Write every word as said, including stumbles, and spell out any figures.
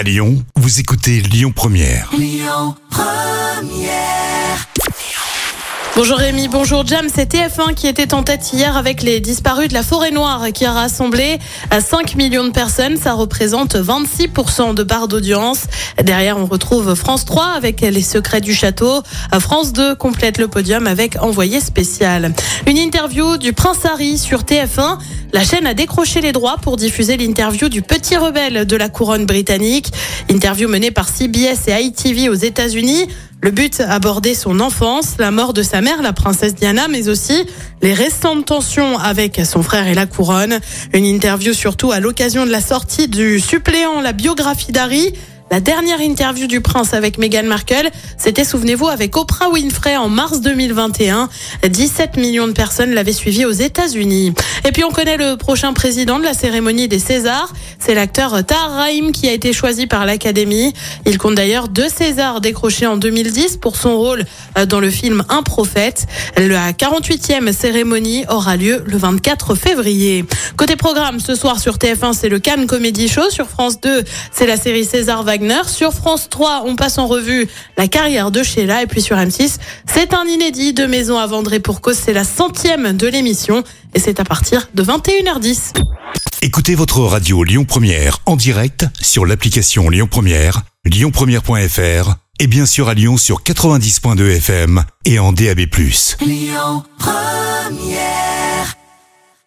À Lyon, vous écoutez Lyon Première. Lyon Première. Bonjour Rémi, bonjour Jam, c'est T F un qui était en tête hier avec les disparus de la forêt noire qui a rassemblé cinq millions de personnes, ça représente vingt-six pour cent de part d'audience. Derrière on retrouve France trois avec les secrets du château, France deux complète le podium avec envoyé spécial. Une interview du prince Harry sur T F un, la chaîne a décroché les droits pour diffuser l'interview du petit rebelle de la couronne britannique, interview menée par C B S et I T V aux États-Unis. Le but, aborder son enfance, la mort de sa mère, la princesse Diana, mais aussi les restantes tensions avec son frère et la couronne. Une interview surtout à l'occasion de la sortie du suppléant, la biographie d'Harry. La dernière interview du prince avec Meghan Markle, c'était, souvenez-vous, avec Oprah Winfrey en mars deux mille vingt et un. dix-sept millions de personnes l'avaient suivi aux États-Unis. Et puis on connaît le prochain président de la cérémonie des Césars. C'est l'acteur Tahar Rahim qui a été choisi par l'Académie. Il compte d'ailleurs deux Césars décrochés en deux mille dix pour son rôle dans le film Un prophète. La quarante-huitième cérémonie aura lieu le vingt-quatre février. Côté programme, ce soir sur T F un, c'est le Cannes Comedy Show. Sur France deux, c'est la série César vague. Sur France trois, on passe en revue la carrière de Sheila. Et puis sur M six, c'est un inédit de Maisons à vendre et pour cause. C'est la centième de l'émission et c'est à partir de vingt et une heures dix. Écoutez votre radio Lyon Première en direct sur l'application Lyon Première, lyon première point f r et bien sûr à Lyon sur quatre-vingt-dix virgule deux F M et en D A B plus. Lyon Première.